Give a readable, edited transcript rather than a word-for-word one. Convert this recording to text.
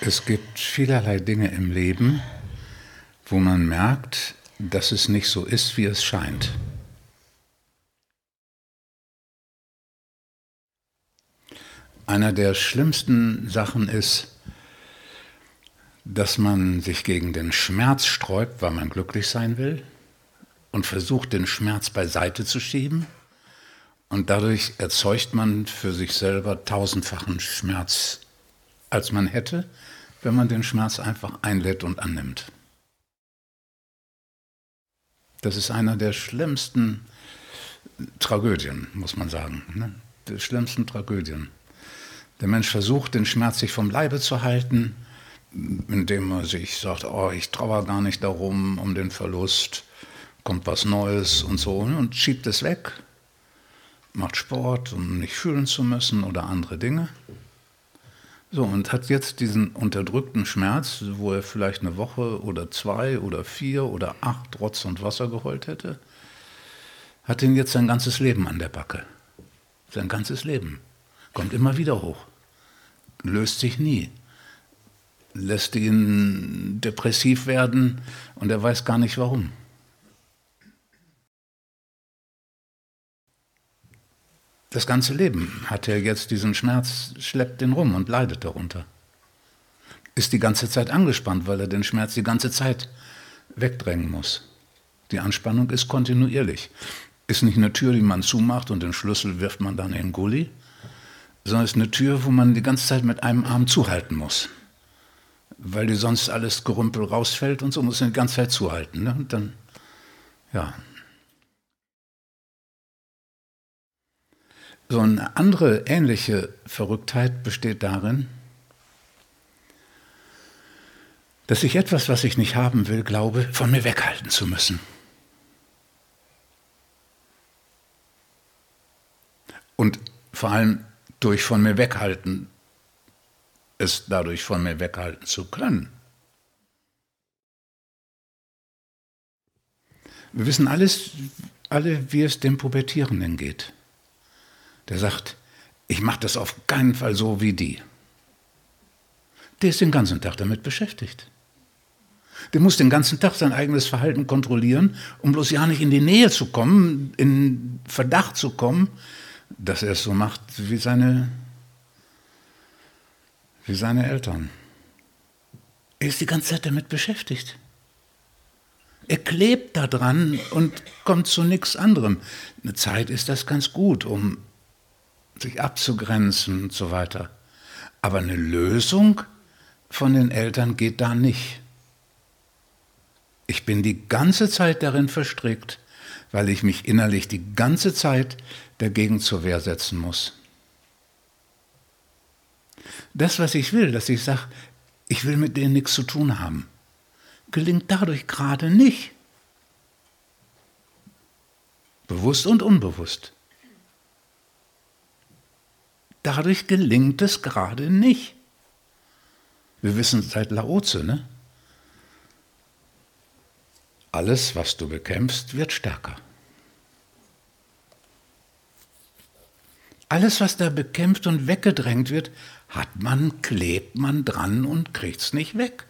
Es gibt vielerlei Dinge im Leben, wo man merkt, dass es nicht so ist, wie es scheint. Einer der schlimmsten Sachen ist, dass man sich gegen den Schmerz sträubt, weil man glücklich sein will und versucht, den Schmerz beiseite zu schieben. Und dadurch erzeugt man für sich selber 1000-fachen Schmerz, als man hätte, wenn man den Schmerz einfach einlädt und annimmt. Das ist einer der schlimmsten Tragödien, muss man sagen, ne? Der schlimmsten Tragödien. Der Mensch versucht, den Schmerz sich vom Leibe zu halten, indem er sich sagt, oh, ich trauere gar nicht darum, um den Verlust, kommt was Neues und so, und schiebt es weg. Macht Sport, um nicht fühlen zu müssen oder andere Dinge. So, und hat jetzt diesen unterdrückten Schmerz, wo er vielleicht 1 Woche oder 2 oder 4 oder 8 Rotz und Wasser geheult hätte, hat ihn jetzt sein ganzes Leben an der Backe. Sein ganzes Leben. Kommt immer wieder hoch. Löst sich nie. Lässt ihn depressiv werden und er weiß gar nicht warum. Das ganze Leben hat er jetzt diesen Schmerz, schleppt den rum und leidet darunter. Ist die ganze Zeit angespannt, weil er den Schmerz die ganze Zeit wegdrängen muss. Die Anspannung ist kontinuierlich. Ist nicht eine Tür, die man zumacht und den Schlüssel wirft man dann in den Gully, sondern ist eine Tür, wo man die ganze Zeit mit einem Arm zuhalten muss. Weil die sonst alles Gerümpel rausfällt und so, muss man die ganze Zeit zuhalten. Ne? Und dann, ja. So eine andere ähnliche Verrücktheit besteht darin, dass ich etwas, was ich nicht haben will, glaube, von mir weghalten zu müssen. Und vor allem durch von mir weghalten, es dadurch von mir weghalten zu können. Wir wissen alle, wie es dem Pubertierenden geht. Der sagt, ich mache das auf keinen Fall so wie die. Der ist den ganzen Tag damit beschäftigt. Der muss den ganzen Tag sein eigenes Verhalten kontrollieren, um bloß ja nicht in die Nähe zu kommen, in Verdacht zu kommen, dass er es so macht wie seine Eltern. Er ist die ganze Zeit damit beschäftigt. Er klebt da dran und kommt zu nichts anderem. Eine Zeit ist das ganz gut, um sich abzugrenzen und so weiter. Aber eine Lösung von den Eltern geht da nicht. Ich bin die ganze Zeit darin verstrickt, weil ich mich innerlich die ganze Zeit dagegen zur Wehr setzen muss. Das, was ich will, dass ich sage, ich will mit denen nichts zu tun haben, gelingt dadurch gerade nicht. Bewusst und unbewusst. Dadurch gelingt es gerade nicht. Wir wissen es seit Laozi, ne? Alles, was du bekämpfst, wird stärker. Alles, was da bekämpft und weggedrängt wird, hat man, klebt man dran und kriegt es nicht weg.